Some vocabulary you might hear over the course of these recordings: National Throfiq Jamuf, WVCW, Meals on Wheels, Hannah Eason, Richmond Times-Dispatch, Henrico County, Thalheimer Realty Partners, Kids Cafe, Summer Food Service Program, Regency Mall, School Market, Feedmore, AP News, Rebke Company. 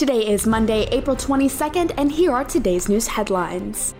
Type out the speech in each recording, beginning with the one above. Today is Monday, April 22nd, and here are today's news headlines.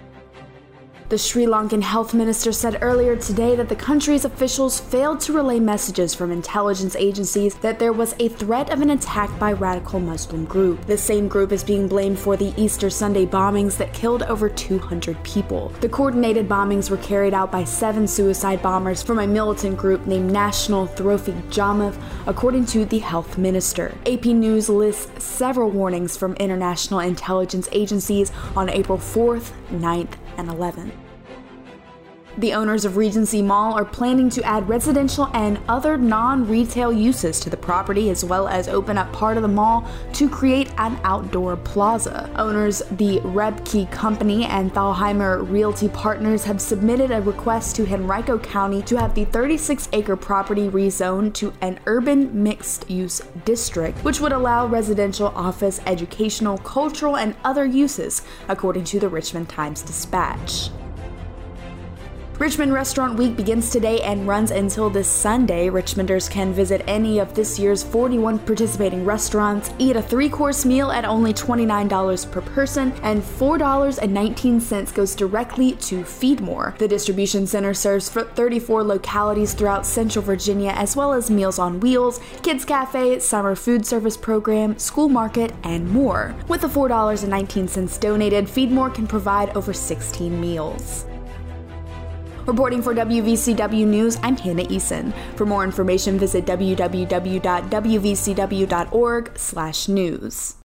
The Sri Lankan health minister said earlier today that the country's officials failed to relay messages from intelligence agencies that there was a threat of an attack by radical Muslim group. The same group is being blamed for the Easter Sunday bombings that killed over 200 people. The coordinated bombings were carried out by 7 suicide bombers from a militant group named National Throfiq Jamuf, according to the health minister. AP News lists several warnings from international intelligence agencies on April 4th, 9th, and 11th. The owners of Regency Mall are planning to add residential and other non-retail uses to the property, as well as open up part of the mall to create an outdoor plaza. Owners, the Rebke Company and Thalheimer Realty Partners, have submitted a request to Henrico County to have the 36-acre property rezoned to an urban mixed-use district, which would allow residential, office, educational, cultural, and other uses, according to the Richmond Times-Dispatch. Richmond Restaurant Week begins today and runs until this Sunday. Richmonders can visit any of this year's 41 participating restaurants, eat a 3-course meal at only $29 per person, and $4.19 goes directly to Feedmore. The distribution center serves 34 localities throughout Central Virginia, as well as Meals on Wheels, Kids Cafe, Summer Food Service Program, School Market, and more. With the $4.19 donated, Feedmore can provide over 16 meals. Reporting for WVCW News, I'm Hannah Eason. For more information, visit www.wvcw.org/news.